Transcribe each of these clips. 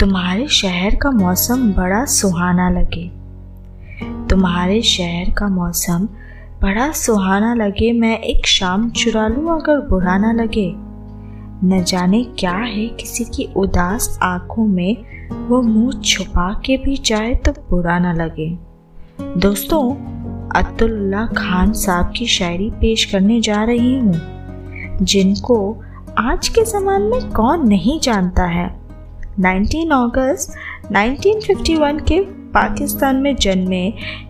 तुम्हारे शहर का मौसम बड़ा सुहाना लगे, तुम्हारे शहर का मौसम बड़ा सुहाना लगे। मैं एक शाम चुरा लूँ अगर बुरा ना लगे। न जाने क्या है किसी की उदास आंखों में, वो मुँह छुपा के भी जाए तो बुरा ना लगे। दोस्तों, अत्ताउल्लाह खान साहब की शायरी पेश करने जा रही हूँ, जिनको आज के ज़माने में कौन नहीं जानता है। 19 अगस्त 1951 के पाकिस्तान में जन्मे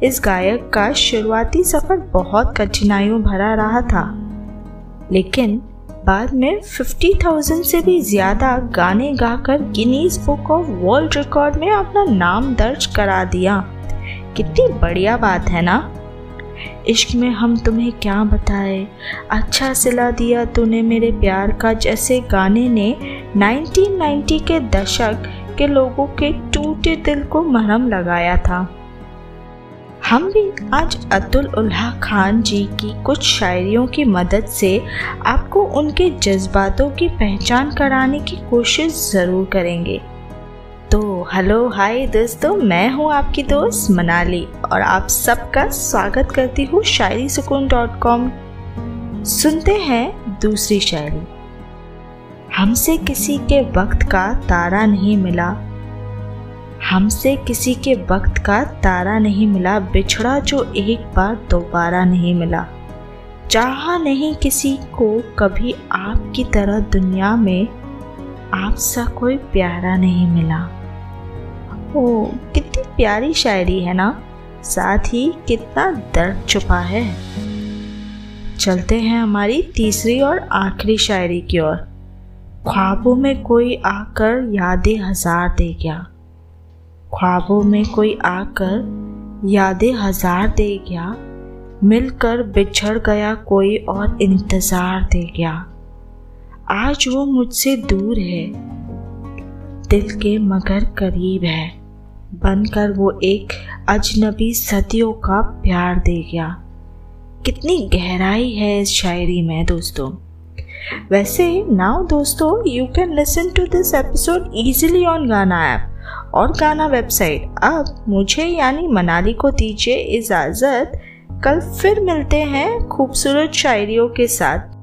इस गायक का शुरुआती सफ़र बहुत कठिनाइयों भरा रहा था, लेकिन बाद में 50,000 से भी ज़्यादा गाने गाकर Guinness book of world record में अपना नाम दर्ज करा दिया। कितनी बढ़िया बात है ना। इश्क में हम तुम्हें क्या बताएं, अच्छा सिला दिया तूने मेरे प्यार का, जैसे गाने ने 1990 के दशक के लोगों के टूटे दिल को मरहम लगाया था। हम भी आज अत्ताउल्लाह खान जी की कुछ शायरियों की मदद से आपको उनके जज्बातों की पहचान कराने की कोशिश ज़रूर करेंगे। तो हेलो हाय दोस्तों, मैं हूँ आपकी दोस्त मनाली और आप सबका स्वागत करती हूँ शायरी सुकून.com। सुनते हैं दूसरी शायरी। हमसे किसी के वक्त का तारा नहीं मिला, हमसे किसी के वक्त का तारा नहीं मिला, बिछड़ा जो एक बार दोबारा नहीं मिला। चाहा नहीं किसी को कभी आपकी तरह दुनिया में, आपसा कोई प्यारा नहीं मिला। ओ, कितनी प्यारी शायरी है ना, साथ ही कितना दर्द छुपा है। चलते हैं हमारी तीसरी और आखिरी शायरी की ओर। ख्वाबों में कोई आकर यादें हजार दे गया, ख्वाबों में कोई आकर यादें हजार दे गया, मिलकर बिछड़ गया कोई और इंतज़ार दे गया। आज वो मुझसे दूर है दिल के मगर करीब है, बनकर वो एक अजनबी सदियों का प्यार दे गया। कितनी गहराई है इस शायरी में दोस्तों। वैसे नाउ दोस्तों, you can listen to this episode easily on Gaana app और गाना वेबसाइट। अब मुझे यानी मनाली को दीजिए इजाज़त। कल फिर मिलते हैं खूबसूरत शायरियों के साथ।